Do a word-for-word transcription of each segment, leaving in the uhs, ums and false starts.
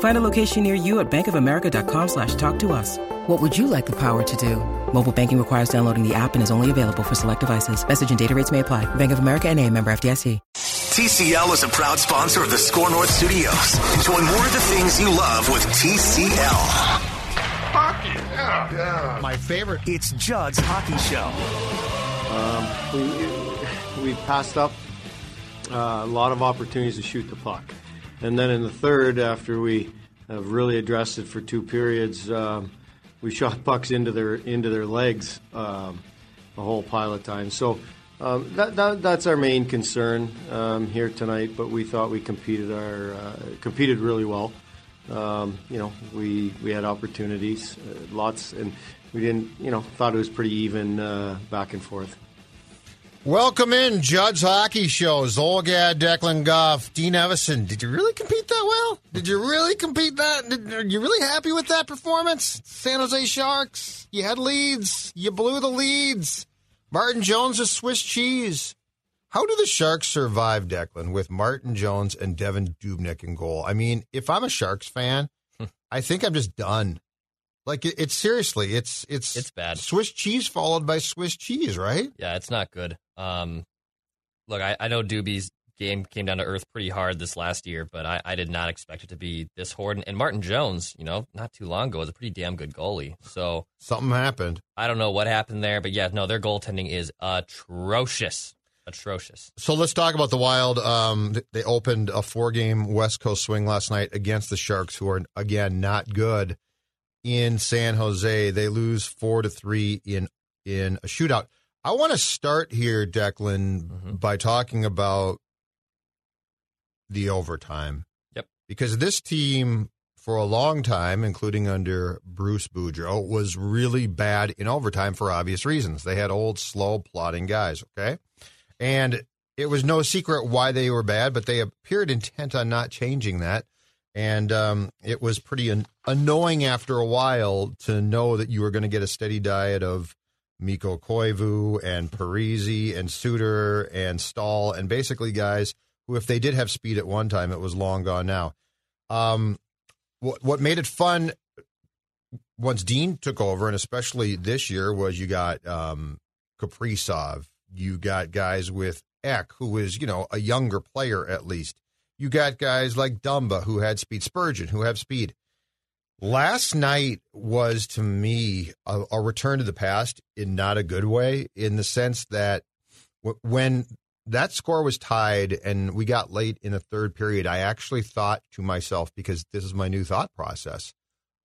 Find a location near you at bankofamerica.com slash talk to us. What would you like the power to do? Mobile banking requires downloading the app and is only available for select devices. Message and data rates may apply. Bank of America N A, member F D I C. T C L is a proud sponsor of the Score North Studios. Enjoy more of the things you love with T C L. Hockey, yeah, yeah. My favorite. It's Judd's Hockey Show. Um, we we passed up uh, a lot of opportunities to shoot the puck. And then in the third, after we have really addressed it for two periods, um, we shot pucks into their into their legs um, the whole pile of time. So um, that, that that's our main concern um, here tonight. But we thought we competed our uh, competed really well. Um, you know, we we had opportunities, uh, lots, and we didn't. You know, thought it was pretty even uh, back and forth. Welcome in, Judd's Hockey Show. Zolgad, Declan Goff, Dean Evison. Did you really compete that well? Did you really compete that? Did, are you really happy with that performance? San Jose Sharks, you had leads. You blew the leads. Martin Jones is Swiss cheese. How do the Sharks survive, Declan, with Martin Jones and Devin Dubnyk in goal? I mean, if I'm a Sharks fan, I think I'm just done. Like, it, it's seriously, it's, it's it's bad. Swiss cheese followed by Swiss cheese, right? Yeah, it's not good. Um, look, I, I know Doobie's game came down to earth pretty hard this last year, but I, I did not expect it to be this hard. And Martin Jones, you know, not too long ago, was a pretty damn good goalie. So something happened. I don't know what happened there, but yeah, no, their goaltending is atrocious. Atrocious. So let's talk about the Wild. Um, they opened a four-game West Coast swing last night against the Sharks, who are, again, not good. In San Jose, they lose four to three in in a shootout. I want to start here, Declan, mm-hmm. by talking about the overtime. Yep. Because this team, for a long time, including under Bruce Boudreau, was really bad in overtime for obvious reasons. They had old, slow, plodding guys, okay? And it was no secret why they were bad, but they appeared intent on not changing that. And um, it was pretty an- annoying after a while to know that you were going to get a steady diet of Mikko Koivu and Parisi and Suter and Stahl and basically guys who, if they did have speed at one time, it was long gone now. Um, what, what made it fun once Dean took over, and especially this year, was you got um, Kaprizov. You got guys with Ek, who is, you know, a younger player at least. You got guys like Dumba, who had speed, Spurgeon, who have speed. Last night was, to me, a, a return to the past in not a good way, in the sense that w- when that score was tied and we got late in the third period, I actually thought to myself, because this is my new thought process,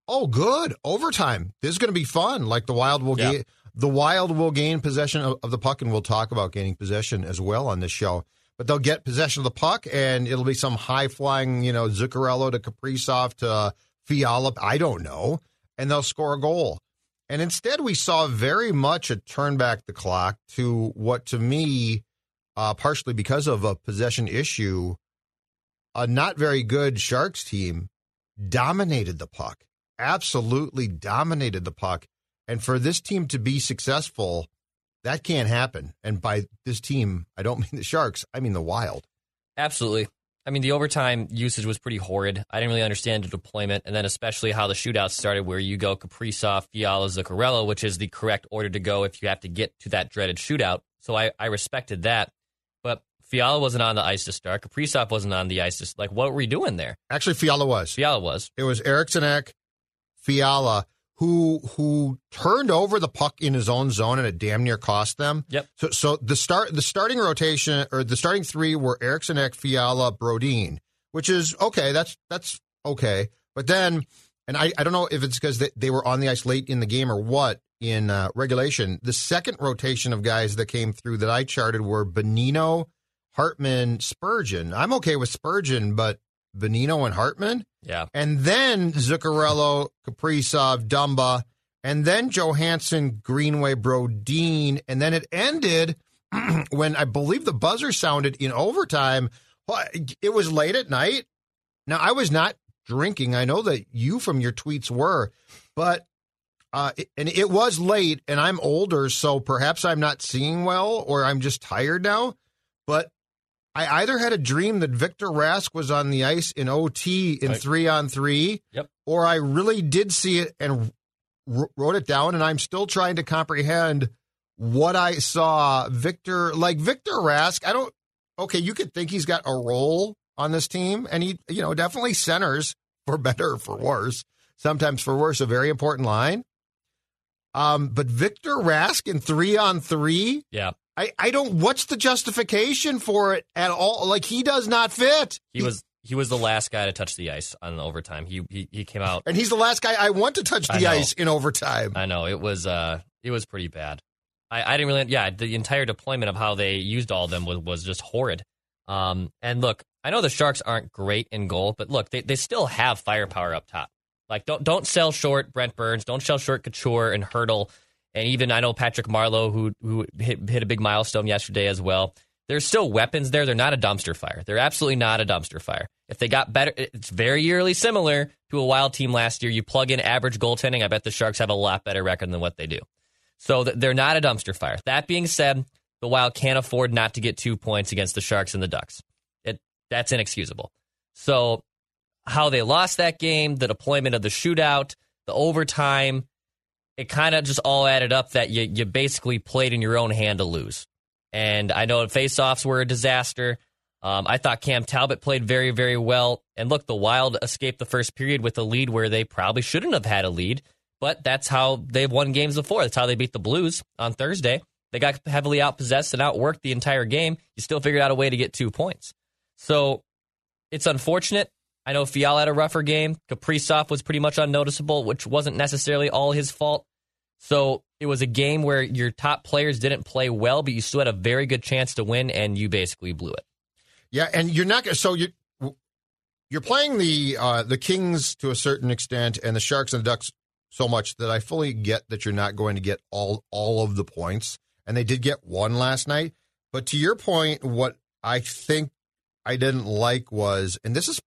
oh, good, overtime. This is going to be fun. Like the Wild will yeah. gain, the Wild will gain possession of, of the puck, and we'll talk about gaining possession as well on this show. But they'll get possession of the puck, and it'll be some high-flying, you know, Zuccarello to Kaprizov to Fiala, I don't know, and they'll score a goal. And instead, we saw very much a turn back the clock to what, to me, uh, partially because of a possession issue, a not very good Sharks team dominated the puck, absolutely dominated the puck. And for this team to be successful, that can't happen. And by this team, I don't mean the Sharks. I mean the Wild. Absolutely. I mean, the overtime usage was pretty horrid. I didn't really understand the deployment. And then especially how the shootouts started, where you go Kaprizov, Fiala, Zuccarello, which is the correct order to go if you have to get to that dreaded shootout. So I, I respected that. But Fiala wasn't on the ice to start. Kaprizov wasn't on the ice to start. Like, what were we doing there? Actually, Fiala was. Fiala was. It was Eriksson Ek, Fiala, who who turned over the puck in his own zone and it damn near cost them. Yep. So, so the start the starting rotation or the starting three were Eriksson Ek, Fiala, Brodin, which is okay. That's that's okay. But then, and I, I don't know if it's because they, they were on the ice late in the game or what in uh, regulation. The second rotation of guys that came through that I charted were Bonino, Hartman, Spurgeon. I'm okay with Spurgeon, but Bonino and Hartman? Yeah. And then Zuccarello, Kaprizov, Dumba, and then Johansson, Greenway, Brodin, and then it ended when I believe the buzzer sounded in overtime. It was late at night. Now, I was not drinking. I know that you from your tweets were, but uh, it, and it was late, and I'm older, so perhaps I'm not seeing well or I'm just tired now, but I either had a dream that Victor Rask was on the ice in O T in three on three, yep, or I really did see it and r- wrote it down, and I'm still trying to comprehend what I saw. Victor, like Victor Rask, I don't, okay, you could think he's got a role on this team, and he, you know, definitely centers, for better or for worse, sometimes for worse, a very important line. Um, but Victor Rask in three on three? Yeah. I, I don't. What's the justification for it at all? Like, he does not fit. He was he was the last guy to touch the ice on the overtime. He he, he came out, and he's the last guy I want to touch the ice in overtime. I know it was uh it was pretty bad. I, I didn't really yeah the entire deployment of how they used all of them was, was just horrid. Um and look, I know the Sharks aren't great in goal, but look, they, they still have firepower up top. Like don't don't sell short Brent Burns, don't sell short Couture and Hertl. And even I know Patrick Marleau, who who hit, hit a big milestone yesterday as well. There's still weapons there. They're not a dumpster fire. They're absolutely not a dumpster fire. If they got better, it's very eerily similar to a Wild team last year. You plug in average goaltending, I bet the Sharks have a lot better record than what they do. So th- they're not a dumpster fire. That being said, the Wild can't afford not to get two points against the Sharks and the Ducks. It, that's inexcusable. So how they lost that game, the deployment of the shootout, the overtime, it kind of just all added up that you you basically played in your own hand to lose. And I know faceoffs were a disaster. Um, I thought Cam Talbot played very, very well. And look, the Wild escaped the first period with a lead where they probably shouldn't have had a lead, but that's how they've won games before. That's how they beat the Blues on Thursday. They got heavily outpossessed and outworked the entire game. You still figured out a way to get two points. So it's unfortunate. I know Fiala had a rougher game. Kaprizov was pretty much unnoticeable, which wasn't necessarily all his fault. So it was a game where your top players didn't play well, but you still had a very good chance to win, and you basically blew it. Yeah, and you're not going to... So you're, you're playing the uh, the Kings to a certain extent and the Sharks and the Ducks so much that I fully get that you're not going to get all, all of the points, and they did get one last night. But to your point, what I think I didn't like was, and this has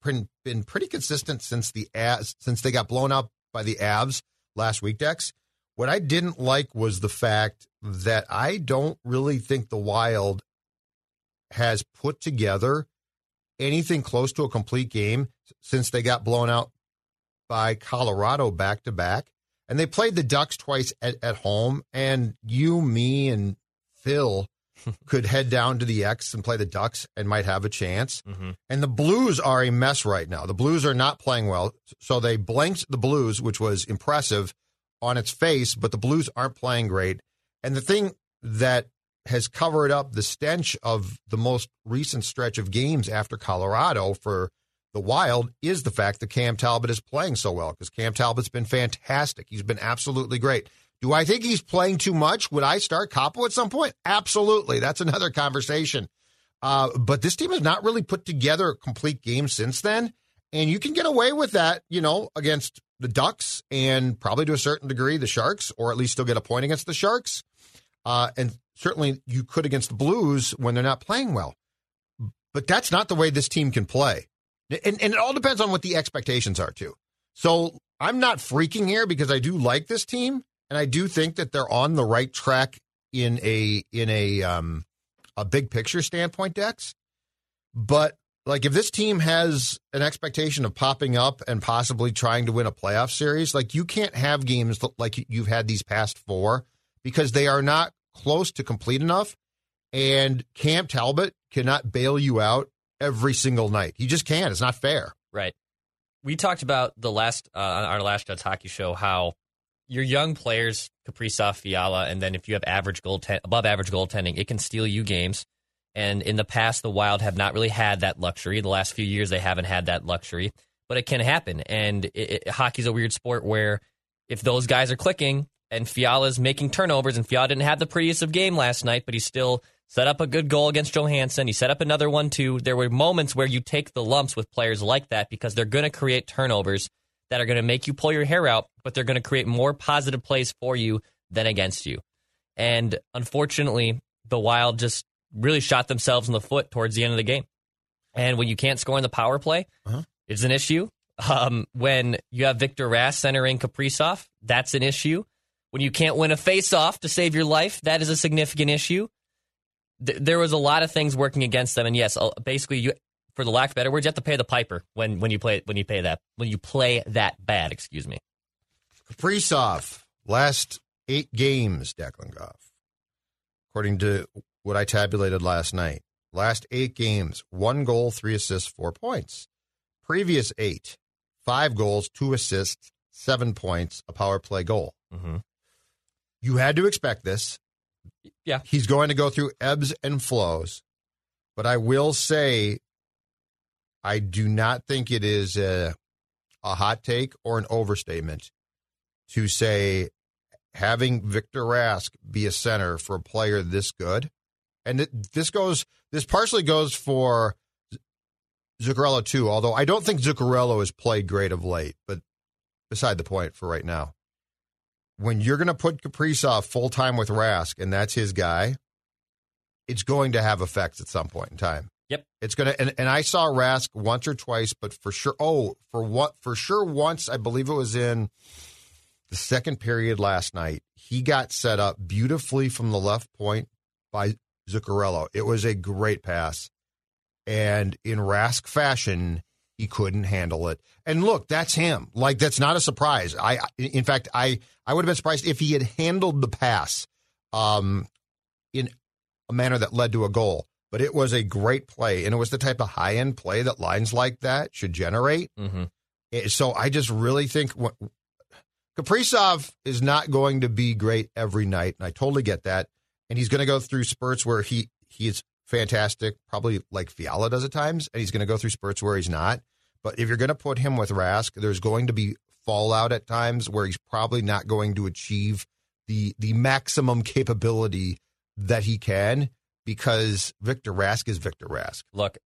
been pretty consistent since the since they got blown out by the Avs last week, Dex. What I didn't like was the fact that I don't really think the Wild has put together anything close to a complete game since they got blown out by Colorado back-to-back. And they played the Ducks twice at, at home, and you, me, and Phil could head down to the X and play the Ducks and might have a chance. Mm-hmm. And the Blues are a mess right now. The Blues are not playing well. So they blanked the Blues, which was impressive on its face, but the Blues aren't playing great. And the thing that has covered up the stench of the most recent stretch of games after Colorado for the Wild is the fact that Cam Talbot is playing so well, because Cam Talbot's been fantastic. He's been absolutely great. Do I think he's playing too much? Would I start Capo at some point? Absolutely. That's another conversation. Uh, but this team has not really put together a complete game since then. And you can get away with that, you know, against the Ducks and probably to a certain degree the Sharks, or at least still get a point against the Sharks. Uh, and certainly you could against the Blues when they're not playing well. But that's not the way this team can play. And, and it all depends on what the expectations are, too. So I'm not freaking here because I do like this team. And I do think that they're on the right track in a in a um, a big picture standpoint, Dex. But like, if this team has an expectation of popping up and possibly trying to win a playoff series, like, you can't have games like you've had these past four because they are not close to complete enough. And Cam Talbot cannot bail you out every single night. He just can't. It's not fair. Right. We talked about the last uh, on our last Judd's Hockey Show how your young players, Kaprizov, Fiala, and then if you have average goaltend, above average goaltending, it can steal you games. And in the past, the Wild have not really had that luxury. The last few years, they haven't had that luxury. But it can happen. And it, it, hockey's a weird sport where if those guys are clicking and Fiala's making turnovers, and Fiala didn't have the prettiest of game last night, but he still set up a good goal against Johansson. He set up another one, too. There were moments where you take the lumps with players like that because they're going to create turnovers that are going to make you pull your hair out, but they're going to create more positive plays for you than against you. And unfortunately, the Wild just really shot themselves in the foot towards the end of the game. And when you can't score in the power play, uh-huh. it's an issue. Um, when you have Victor Rask centering Kaprizov, that's an issue. When you can't win a faceoff to save your life, that is a significant issue. Th- there was a lot of things working against them. And yes, basically, you, for the lack of better words, you have to pay the piper when, when you play when you pay that when you play that bad. Excuse me. Kaprizov, last eight games, Declan Goff, according to what I tabulated last night. Last eight games, one goal, three assists, four points. Previous eight, five goals, two assists, seven points, a power play goal. Mm-hmm. You had to expect this. Yeah. He's going to go through ebbs and flows. But I will say, I do not think it is a, a hot take or an overstatement to say having Victor Rask be a center for a player this good. And it, this goes, this partially goes for Zuccarello too, although I don't think Zuccarello has played great of late, but beside the point for right now. When you're going to put Kaprizov full-time with Rask, and that's his guy, it's going to have effects at some point in time. Yep. It's going to, and, and I saw Rask once or twice, but for sure, oh, for what, for sure once, I believe it was in the second period last night, he got set up beautifully from the left point by Zuccarello. It was a great pass. And in Rask fashion, he couldn't handle it. And look, that's him. Like, that's not a surprise. I, in fact, I, I would have been surprised if he had handled the pass um, in a manner that led to a goal. But it was a great play, and it was the type of high-end play that lines like that should generate. Mm-hmm. So I just really think what, Kaprizov is not going to be great every night, and I totally get that. And he's going to go through spurts where he, he is fantastic, probably like Fiala does at times, and he's going to go through spurts where he's not. But if you're going to put him with Rask, there's going to be fallout at times where he's probably not going to achieve the the maximum capability that he can, because Victor Rask is Victor Rask. Look,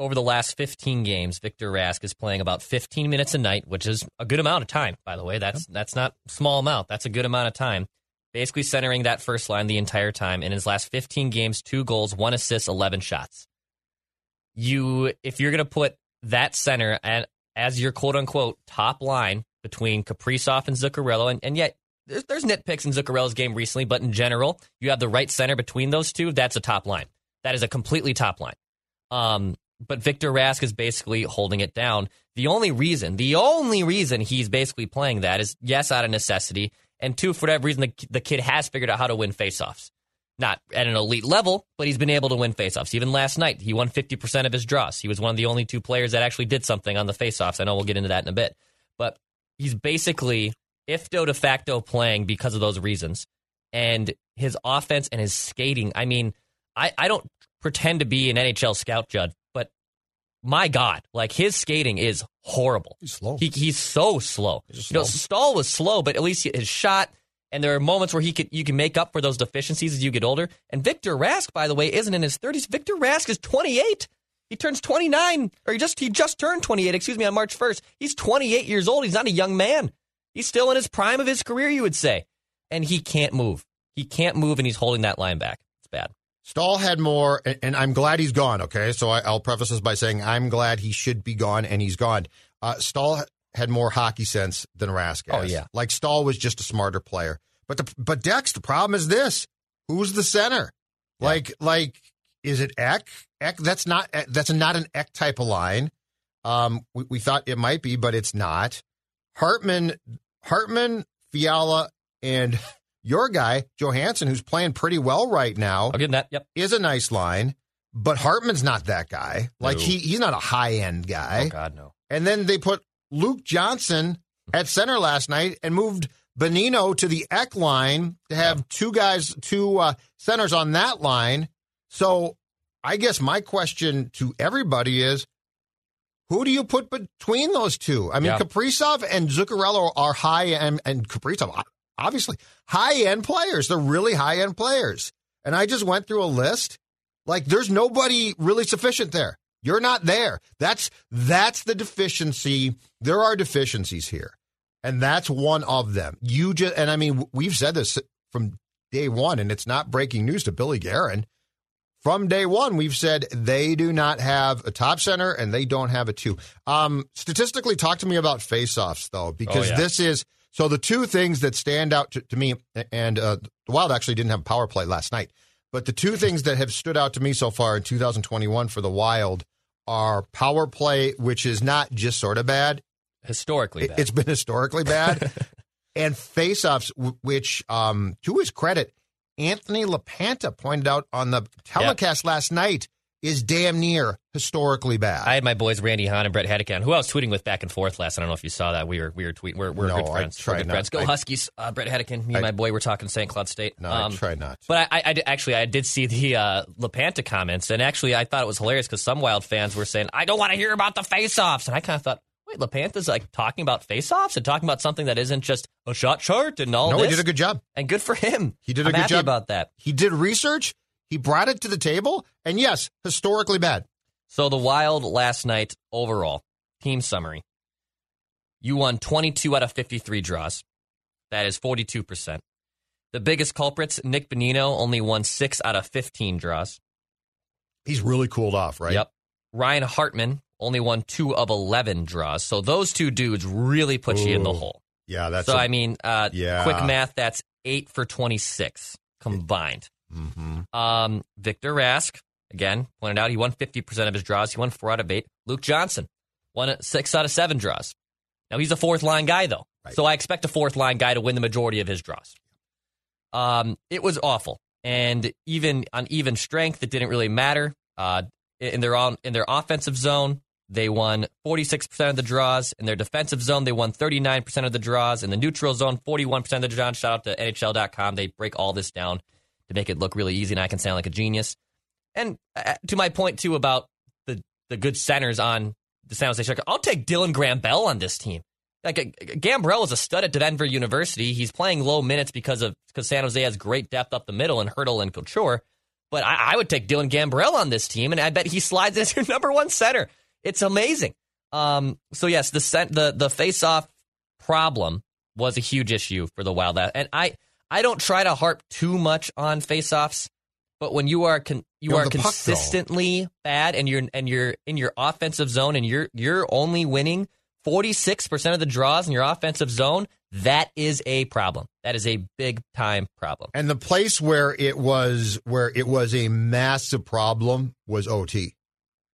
over the last fifteen games, Victor Rask is playing about fifteen minutes a night, which is a good amount of time, by the way. That's yeah. that's not a small amount. That's a good amount of time. Basically centering that first line the entire time. In his last fifteen games, two goals, one assist, eleven shots. You, if you're going to put that center at, as your quote-unquote top line between Kaprizov and Zuccarello, and, and yet there's, there's nitpicks in Zuccarello's game recently, but in general, you have the right center between those two, that's a top line. That is a completely top line. Um, but Victor Rask is basically holding it down. The only reason, the only reason he's basically playing that is, yes, out of necessity, and two, for whatever reason, the, the kid has figured out how to win faceoffs. Not at an elite level, but he's been able to win faceoffs. Even last night, he won fifty percent of his draws. He was one of the only two players that actually did something on the faceoffs. I know we'll get into that in a bit. But he's basically ifto de facto playing because of those reasons. And his offense and his skating, I mean, I, I don't pretend to be an N H L scout, Judd, but my God, like, his skating is horrible. He's slow. He, he's so slow. He's slow. You know, Stahl was slow, but at least his shot, and there are moments where he could you can make up for those deficiencies as you get older. And Victor Rask, by the way, isn't in his thirties. Victor Rask is twenty-eight. He turns twenty-nine, or he just he just turned twenty-eight, excuse me, on March first. He's twenty-eight years old. He's not a young man. He's still in his prime of his career, you would say. And he can't move. He can't move, and he's holding that line back. It's bad. Stahl had more, and, and I'm glad he's gone, okay? So I, I'll preface this by saying I'm glad he should be gone, and he's gone. Uh, Stahl had more hockey sense than Rask has. Oh, yeah. Like, Stahl was just a smarter player. But, the, but Dex, the problem is this. Who's the center? Yeah. Like, like is it Ek? Ek, that's not that's not an Ek type of line. Um, we, we thought it might be, but it's not. Hartman, Hartman, Fiala, and your guy, Johansson, who's playing pretty well right now, I'll give that. Yep. Is a nice line, but Hartman's not that guy. Like, no. he, he's not a high-end guy. Oh, God, no. And then they put Luke Johnson at center last night and moved Bonino to the Ek line to have two guys, two uh, centers on that line. So I guess my question to everybody is, who do you put between those two? I mean, yeah. Kaprizov and Zuccarello are high-end, and Kaprizov, obviously, high-end players. They're really high-end players. And I just went through a list. Like, there's nobody really sufficient there. You're not there. That's that's the deficiency. There are deficiencies here, and that's one of them. You just and I mean, we've said this from day one, and it's not breaking news to Billy Guerin. From day one, we've said they do not have a top center, and they don't have a two. Um, statistically, talk to me about faceoffs, though, because oh, yeah. this is so the two things that stand out to, to me. And uh, the Wild actually didn't have power play last night. But the two things that have stood out to me so far in two thousand twenty-one for the Wild are power play, which is not just sort of bad. Historically bad. It's been historically bad. And faceoffs, which, um, to his credit, Anthony LaPanta pointed out on the telecast yep. last night, is damn near historically bad. I had my boys Randy Hahn and Brett Hadekin, who I was tweeting with back and forth last. I don't know if you saw that. We were we were tweeting. We're, we're no, good friends. We're good not. friends. Go I, Huskies. Uh, Brett Hadekin, me I, and my boy were talking Saint Cloud State. No, um, I try not. But I, I, I actually I did see the uh, LaPanta comments, and actually I thought it was hilarious because some Wild fans were saying, "I don't want to hear about the faceoffs," and I kind of thought, wait, LaPanta's like talking about faceoffs and talking about something that isn't just a shot chart and all. No, this? He did a good job, and good for him. He did a I'm good happy job about that. He did research. He brought it to the table, and yes, historically bad. So the Wild last night, overall, team summary. You won twenty-two out of fifty-three draws. That is forty-two percent. The biggest culprits, Nick Bonino, only won six out of fifteen draws. He's really cooled off, right? Yep. Ryan Hartman only won two of eleven draws. So those two dudes really put Ooh. you in the hole. Yeah, that's So, a, I mean, uh, yeah. quick math, that's eight for twenty-six combined. Mm-hmm. Um, Victor Rask, again, pointed out he won fifty percent of his draws. He won four out of eight. Luke Johnson won six out of seven draws. Now, he's a fourth-line guy, though. Right. So I expect a fourth-line guy to win the majority of his draws. Um, it was awful. And even on even strength, it didn't really matter. Uh, in their own, in their offensive zone, they won forty-six percent of the draws. In their defensive zone, they won thirty-nine percent of the draws. In the neutral zone, forty-one percent of the draws. Shout out to N H L dot com. They break all this down to make it look really easy, and I can sound like a genius. And uh, to my point, too, about the, the good centers on the San Jose Sharks, I'll take Dylan Gambrell on this team. Like uh, Gambrell is a stud at Denver University. He's playing low minutes because of because San Jose has great depth up the middle and Hertl and Couture. But I, I would take Dylan Gambrell on this team, and I bet he slides as your number one center. It's amazing. Um, so, yes, the, cent, the the face-off problem was a huge issue for the Wild. And I... I don't try to harp too much on faceoffs, but when you are con- you, you are consistently bad and you're and you're in your offensive zone and you're you're only winning forty-six percent of the draws in your offensive zone, that is a problem. That is a big time problem. And the place where it was where it was a massive problem was O T.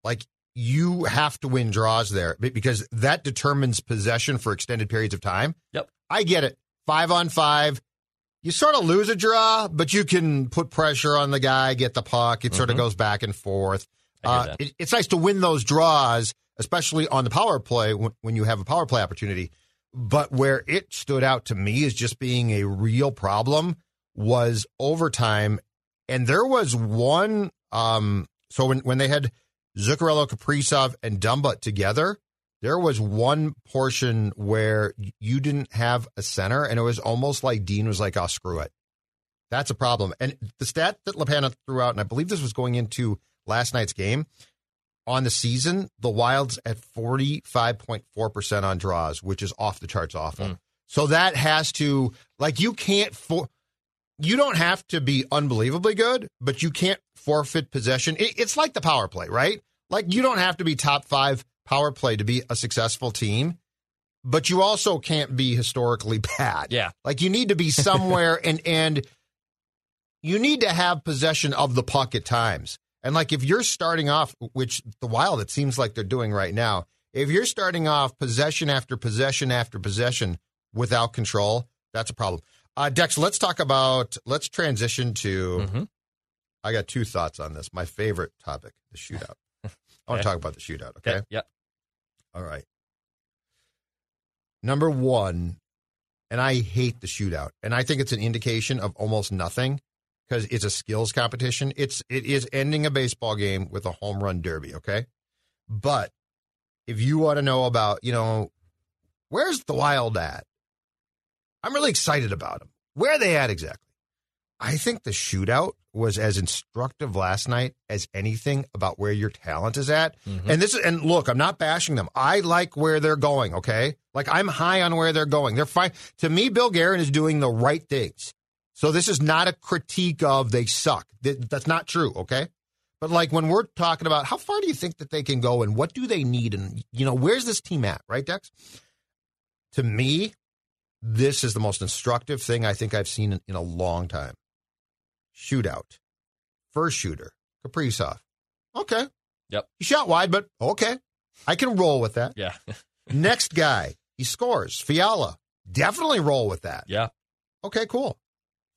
Like, you have to win draws there because that determines possession for extended periods of time. Yep. I get it. Five on five. You sort of lose a draw, but you can put pressure on the guy, get the puck. It mm-hmm. sort of goes back and forth. Uh, it, it's nice to win those draws, especially on the power play when, when you have a power play opportunity. But where it stood out to me as just being a real problem was overtime. And there was one. Um, so when, when they had Zuccarello, Kaprizov, and Dumba together, there was one portion where you didn't have a center, and it was almost like Dean was like, oh, screw it. That's a problem. And the stat that LaPanta threw out, and I believe this was going into last night's game, on the season, the Wild's at forty-five point four percent on draws, which is off the charts awful. Mm. So that has to, like, you can't, for, you don't have to be unbelievably good, but you can't forfeit possession. It, it's like the power play, right? Like, you don't have to be top five power play to be a successful team, but you also can't be historically bad. Yeah. Like, you need to be somewhere and, and you need to have possession of the puck at times. And like, if you're starting off, which the Wild, it seems like they're doing right now, if you're starting off possession after possession after possession without control, that's a problem. Uh, Dex, let's talk about, let's transition to, mm-hmm. I got two thoughts on this. My favorite topic, the shootout. I want to okay. talk about the shootout. Okay. Yep. Yeah. All right. Number one, And I hate the shootout. And I think it's an indication of almost nothing because it's a skills competition. It's, it is ending a baseball game with a home run derby, okay? But if you want to know about, you know, where's the Wild at? I'm really excited about them. Where are they at exactly? I think the shootout was as instructive last night as anything about where your talent is at. Mm-hmm. And this is, and look, I'm not bashing them. I like where they're going, okay? Like, I'm high on where they're going. They're fine. To me, Bill Guerin is doing the right things. So this is not a critique of they suck. That, that's not true, okay? But, like, when we're talking about how far do you think that they can go and what do they need and, you know, where's this team at, right, Dex? To me, this is the most instructive thing I think I've seen in, in a long time. Shootout. First shooter, Kaprizov. Okay. Yep. He shot wide, but okay. I can roll with that. Yeah. Next guy, he scores. Fiala. Definitely roll with that. Yeah. Okay, cool.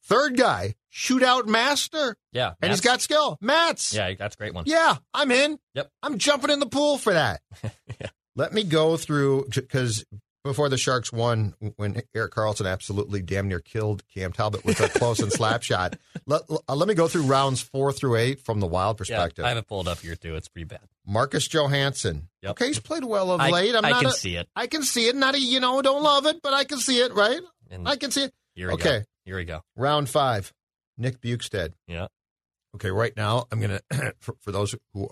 Third guy, shootout master. Yeah. And Mats. He's got skill. Mats. Yeah, that's a great one. Yeah, I'm in. Yep. I'm jumping in the pool for that. Yeah. Let me go through, because before the Sharks won, when Erik Karlsson absolutely damn near killed Cam Talbot with a close and slap shot, let, let me go through rounds four through eight from the Wild perspective. Yeah, I have it pulled up here, too. It's pretty bad. Marcus Johansson. Yep. Okay, he's played well of I, late. I'm I not can a, see it. I can see it. Not a, you know, don't love it, but I can see it, right? And I can see it. Here we okay. go. Here we go. Round five, Nick Bjugstad. Yeah. Okay, right now, I'm going to, for, for those who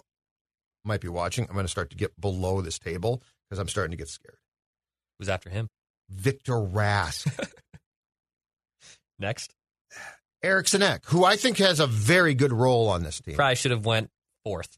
might be watching, I'm going to start to get below this table because I'm starting to get scared. Who's after him? Victor Rask. Next. Eriksson Ek, who I think has a very good role on this team. Probably should have went fourth.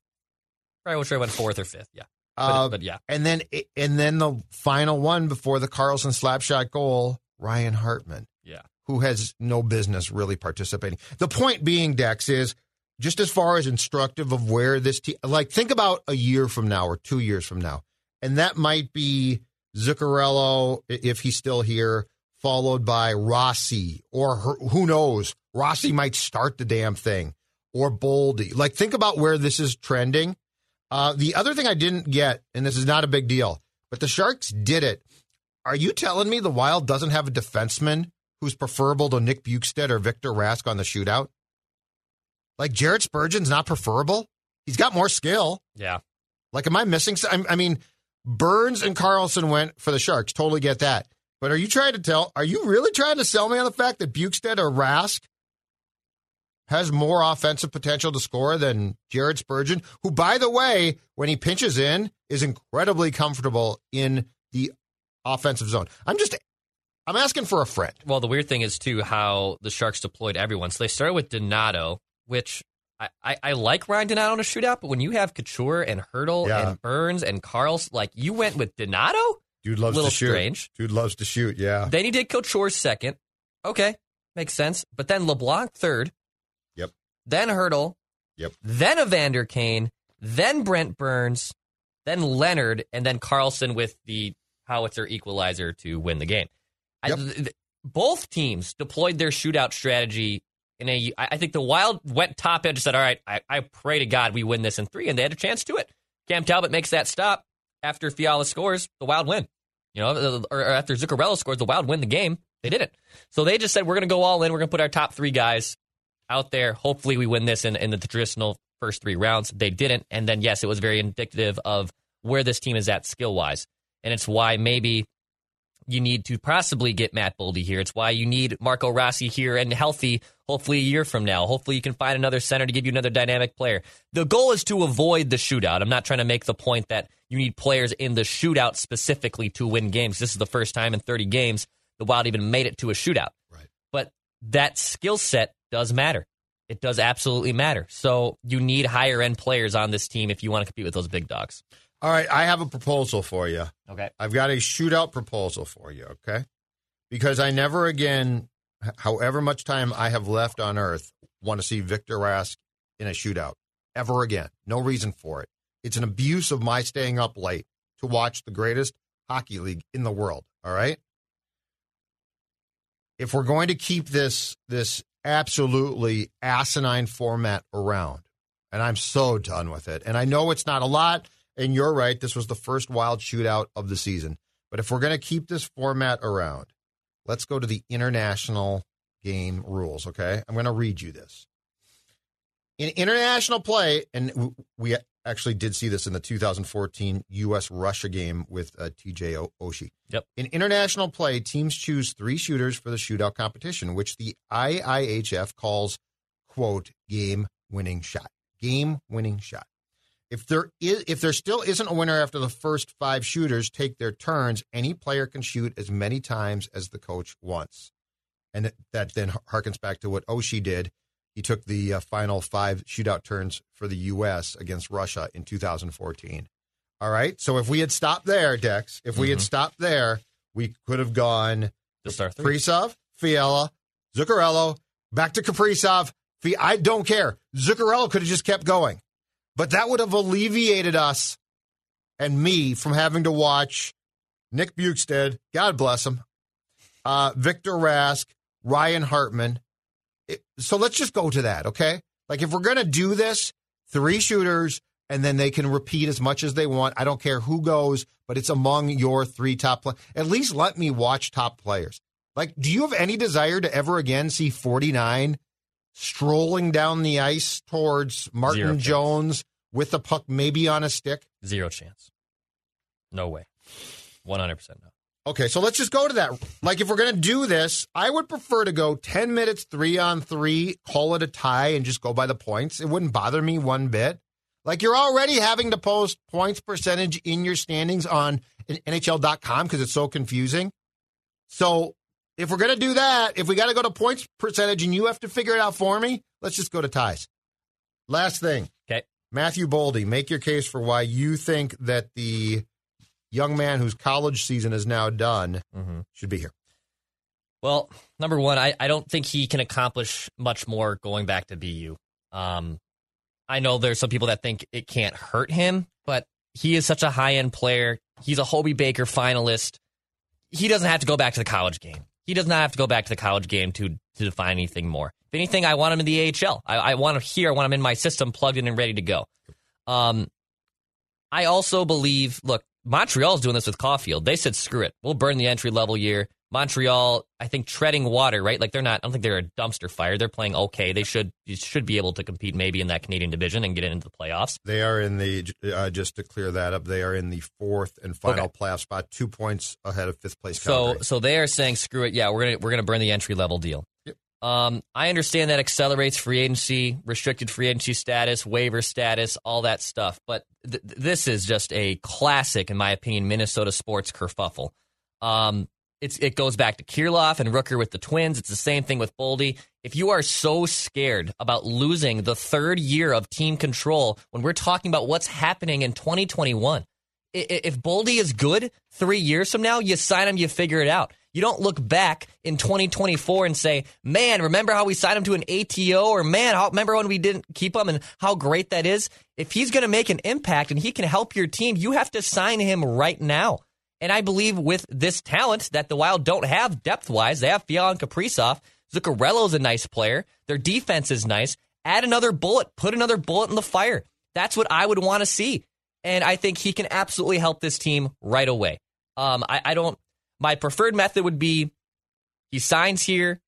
Probably should have went fourth or fifth, yeah. Uh, but, but yeah. And then and then the final one before the Karlsson slapshot goal, Ryan Hartman. Yeah. Who has no business really participating. The point being, Dex, is just as far as instructive of where this team, like, think about a year from now or two years from now, and that might be Zuccarello, if he's still here, followed by Rossi, or her, who knows, Rossi might start the damn thing, or Boldy. Like, think about where this is trending. Uh, the other thing I didn't get, and this is not a big deal, but the Sharks did it. Are you telling me the Wild doesn't have a defenseman who's preferable to Nick Bjugstad or Victor Rask on the shootout? Like, Jarrett Spurgeon's not preferable? He's got more skill. Yeah. Like, am I missing something? I mean, Burns and Karlsson went for the Sharks. Totally get that. But are you trying to tell, are you really trying to sell me on the fact that Bjugstad or Rask has more offensive potential to score than Jarrett Spurgeon, who, by the way, when he pinches in, is incredibly comfortable in the offensive zone? I'm just, I'm asking for a friend. Well, the weird thing is, too, how the Sharks deployed everyone. So they started with Donato, which I, I, I like Ryan Donato in a shootout, but when you have Couture and Hertl yeah. and Burns and Karlsson, like, you went with Donato? Dude loves to shoot. A little strange. Dude loves to shoot, yeah. Then he did Couture second. Okay, makes sense. But then LeBlanc third. Yep. Then Hertl. Yep. Then Evander Kane. Then Brent Burns. Then Leonard. And then Karlsson with the howitzer equalizer to win the game. Yep. I, th- both teams deployed their shootout strategy. In a, I think the Wild went top edge and said, all right, I, I pray to God we win this in three, and they had a chance to it. Cam Talbot makes that stop. After Fiala scores, the Wild win. You know, or after Zuccarello scores, the Wild win the game. They didn't. So they just said, we're going to go all in. We're going to put our top three guys out there. Hopefully we win this in, in the traditional first three rounds. They didn't. And then, yes, it was very indicative of where this team is at skill-wise. And it's why maybe you need to possibly get Matt Boldy here. It's why you need Marco Rossi here and healthy, hopefully a year from now. Hopefully you can find another center to give you another dynamic player. The goal is to avoid the shootout. I'm not trying to make the point that you need players in the shootout specifically to win games. This is the first time in thirty games the Wild even made it to a shootout. Right. But that skill set does matter. It does absolutely matter. So you need higher-end players on this team if you want to compete with those big dogs. All right, I have a proposal for you. Okay. I've got a shootout proposal for you, okay? Because I never again, however much time I have left on Earth, want to see Victor Rask in a shootout. Ever again. No reason for it. It's an abuse of my staying up late to watch the greatest hockey league in the world, all right? If we're going to keep this this absolutely asinine format around, and I'm so done with it, and I know it's not a lot. And you're right, this was the first Wild shootout of the season. But if we're going to keep this format around, Let's go to the international game rules, okay? I'm going to read you this. In international play, and we actually did see this in the two thousand fourteen U S Russia game with uh, T J Oshie. Yep. In international play, teams choose three shooters for the shootout competition, which the I I H F calls, quote, game-winning shot. Game-winning shot. If there is, if there still isn't a winner after the first five shooters take their turns, any player can shoot as many times as the coach wants. And that, that then harkens back to what Oshie did. He took the uh, final five shootout turns for the U S against Russia in two thousand fourteen. All right? So if we had stopped there, Dex, if we mm-hmm. had stopped there, we could have gone Kaprizov, Fiala, Zuccarello, back to Kaprizov. F- I don't care. Zuccarello could have just kept going. But that would have alleviated us and me from having to watch Nick Bjugstad, God bless him, uh, Victor Rask, Ryan Hartman. It, so let's just go to that, okay? Like, if we're going to do this, three shooters, and then they can repeat as much as they want. I don't care who goes, but it's among your three top players. At least let me watch top players. Like, do you have any desire to ever again see forty-nine strolling down the ice towards Martin Jones with the puck maybe on a stick? Zero chance. No way. one hundred percent no. Okay, so let's just go to that. Like, if we're going to do this, I would prefer to go ten minutes, three on three, call it a tie, and just go by the points. It wouldn't bother me one bit. Like, you're already having to post points percentage in your standings on N H L dot com because it's so confusing. So if we're going to do that, if we got to go to points percentage and you have to figure it out for me, let's just go to ties. Last thing. Okay. Matthew Boldy, make your case for why you think that the young man whose college season is now done mm-hmm. should be here. Well, number one, I, I don't think he can accomplish much more going back to B U. Um, I know there's some people that think it can't hurt him, but he is such a high-end player. He's a Hobey Baker finalist. He doesn't have to go back to the college game. He does not have to go back to the college game to, to define anything more. If anything, I want him in the A H L. I, I want him here. I want him in my system, plugged in and ready to go. Um, I also believe, look, Montreal's doing this with Caufield. They said, screw it. We'll burn the entry-level year. Montreal, I think, treading water, right? Like, they're not, I don't think they're a dumpster fire. They're playing okay. They should should be able to compete maybe in that Canadian division and get into the playoffs. They are in the, uh, just to clear that up, they are in the fourth and final okay. playoff spot, two points ahead of fifth place. So, so they are saying, screw it. Yeah, we're going to we're gonna burn the entry-level deal. Yep. Um, I understand that accelerates free agency, restricted free agency status, waiver status, all that stuff. But th- this is just a classic, in my opinion, Minnesota sports kerfuffle. Um, it's, it goes back to Kirloff and Rooker with the Twins. It's the same thing with Boldy. If you are so scared about losing the third year of team control when we're talking about what's happening in twenty twenty-one, if Boldy is good three years from now, you sign him, you figure it out. You don't look back in twenty twenty-four and say, man, remember how we signed him to an A T O, or man, how, remember when we didn't keep him and how great that is? If he's going to make an impact and he can help your team, you have to sign him right now. And I believe with this talent that the Wild don't have depth-wise, they have Fiala and Kaprizov. Zuccarello's a nice player. Their defense is nice. Add another bullet. Put another bullet in the fire. That's what I would want to see. And I think he can absolutely help this team right away. Um, I, I don't... My preferred method would be he signs here,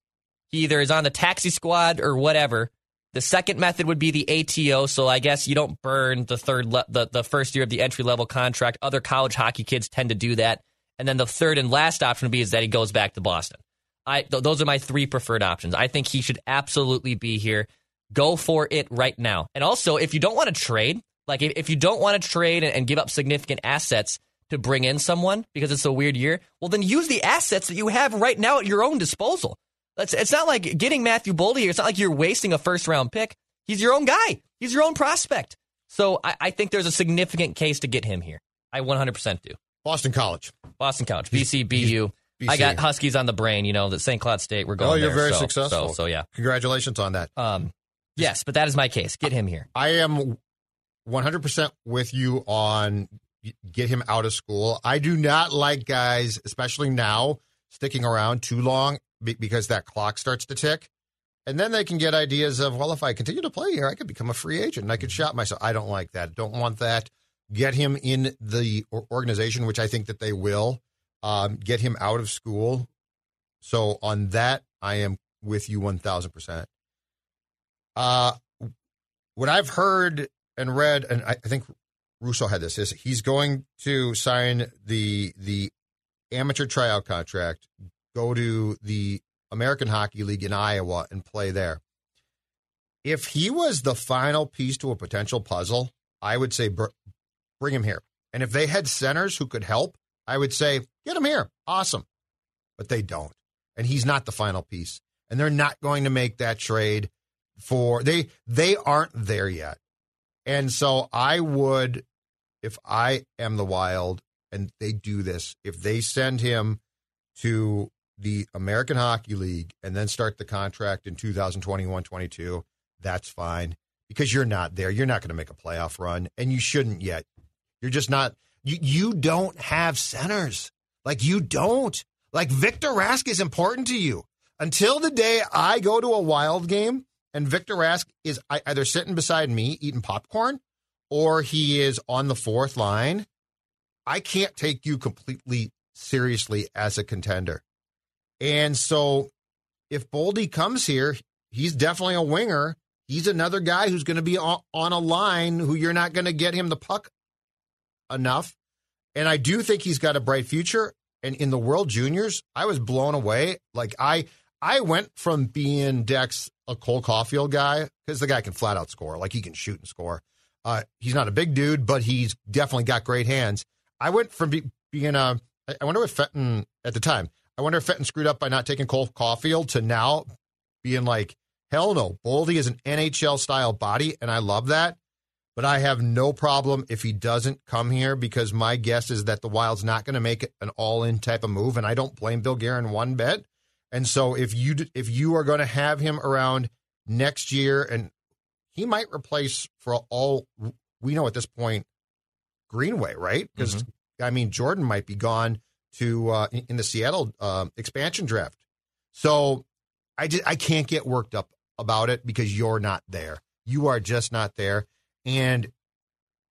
he either is on the taxi squad or whatever. The second method would be the A T O, so I guess you don't burn the third le- the, the first year of the entry-level contract. Other college hockey kids tend to do that. And then the third and last option would be is that he goes back to Boston. I th- Those are my three preferred options. I think he should absolutely be here. Go for it right now. And also, if you don't want to trade, like if, if you don't want to trade and, and give up significant assets to bring in someone because it's a weird year, well, then use the assets that you have right now at your own disposal. It's, it's not like getting Matthew Boldy here. It's not like you're wasting a first-round pick. He's your own guy. He's your own prospect. So I, I think there's a significant case to get him here. I one hundred percent do. Boston College. Boston College. B C B U. B C. I got Huskies on the brain, you know, that Saint Cloud State. We're going there. Oh, you're there, very so, successful. So, so, yeah. Congratulations on that. Um, yes, but that is my case. Get him here. I am one hundred percent with you on get him out of school. I do not like guys, especially now, sticking around too long because that clock starts to tick. And then they can get ideas of, well, if I continue to play here, I could become a free agent and I could shop myself. I don't like that. Don't want that. Get him in the organization, which I think that they will. Um, get him out of school. So on that, I am with you one thousand percent. Uh, what I've heard and read, and I think Russo had this, is he's going to sign the the amateur tryout contract, go to the American Hockey League in Iowa and play there. If he was the final piece to a potential puzzle, I would say br- bring him here. And if they had centers who could help, I would say get him here. Awesome. But they don't. And he's not the final piece. And they're not going to make that trade for they they aren't there yet. And so I would, if I am the Wild and they do this, if they send him to the American Hockey League and then start the contract in two thousand twenty-one twenty-two, that's fine, because you're not there. You're not going to make a playoff run, and you shouldn't yet. You're just not. You, you don't have centers. Like, you don't. Like, Victor Rask is important to you. Until the day I go to a Wild game and Victor Rask is either sitting beside me eating popcorn or he is on the fourth line, I can't take you completely seriously as a contender. And so if Boldy comes here, he's definitely a winger. He's another guy who's going to be on a line who you're not going to get him the puck enough. And I do think he's got a bright future. And in the World Juniors, I was blown away. Like, I I went from being Dex, a Cole Caufield guy, because the guy can flat out score. Like, he can shoot and score. Uh, he's not a big dude, but he's definitely got great hands. I went from be, being a, I wonder if Fenton, at the time, I wonder if Fenton screwed up by not taking Cole Caufield, to now being like, hell no, Boldy is an N H L-style body, and I love that. But I have no problem if he doesn't come here, because my guess is that the Wild's not going to make an all-in type of move, and I don't blame Bill Guerin one bit. And so if you if you are going to have him around next year, and he might replace, for all we know at this point, Greenway, right? Because, mm-hmm. I mean, Jordan might be gone to uh, in the Seattle uh, expansion draft. So I, just, I can't get worked up about it, because you're not there. You are just not there. And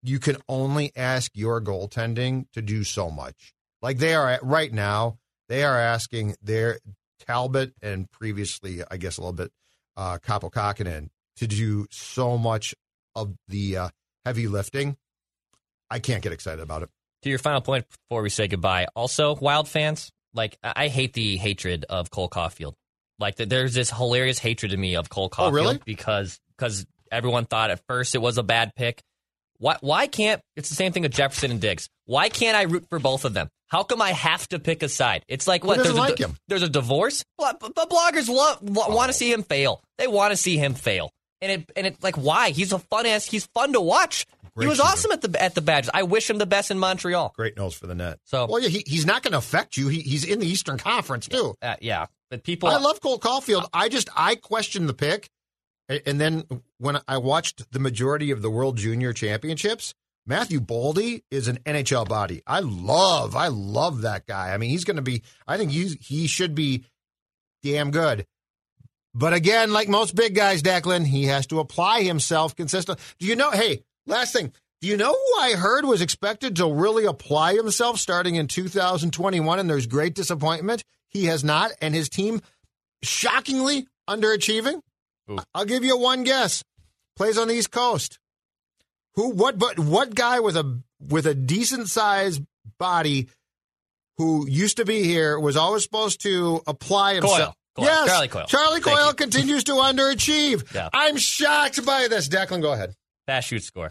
you can only ask your goaltending to do so much. Like, they are at, right now, they are asking their Talbot and previously, I guess, a little bit, uh, Kapokakinen to do so much of the uh, heavy lifting. I can't get excited about it. To your final point before we say goodbye, also, Wild fans, like, I hate the hatred of Cole Caufield. Like, there's this hilarious hatred in me of Cole Caufield. Oh, really? Because, because everyone thought at first it was a bad pick. Why, why can't, it's the same thing with Jefferson and Diggs. Why can't I root for both of them? How come I have to pick a side? It's like, what? There's, like, a, there's a divorce? But bloggers love, oh. want to see him fail. They want to see him fail. And it and it like, why? He's a fun ass. He's fun to watch. Great, he was shooter. Awesome at the at the Badgers. I wish him the best in Montreal. Great nose for the net. So, well, yeah, he, he's not going to affect you. He, he's in the Eastern Conference too. Uh, yeah, but people. I love Cole Caufield. Uh, I just I questioned the pick, and then when I watched the majority of the World Junior Championships, Matthew Boldy is an N H L body. I love I love that guy. I mean, he's going to be. I think he he should be damn good. But again, like most big guys, Declan, he has to apply himself consistently. Do you know, hey, last thing, do you know who I heard was expected to really apply himself starting in two thousand twenty-one, and there's great disappointment? He has not, and his team, shockingly underachieving. Ooh. I'll give you one guess. Plays on the East Coast. Who, what, but what guy with a, with a decent-sized body who used to be here was always supposed to apply himself? Coil. Coyle. Yes, Charlie Coyle. Charlie Coyle Thank continues you. to underachieve. Yeah. I'm shocked by this. Declan, go ahead. Fast shoot score.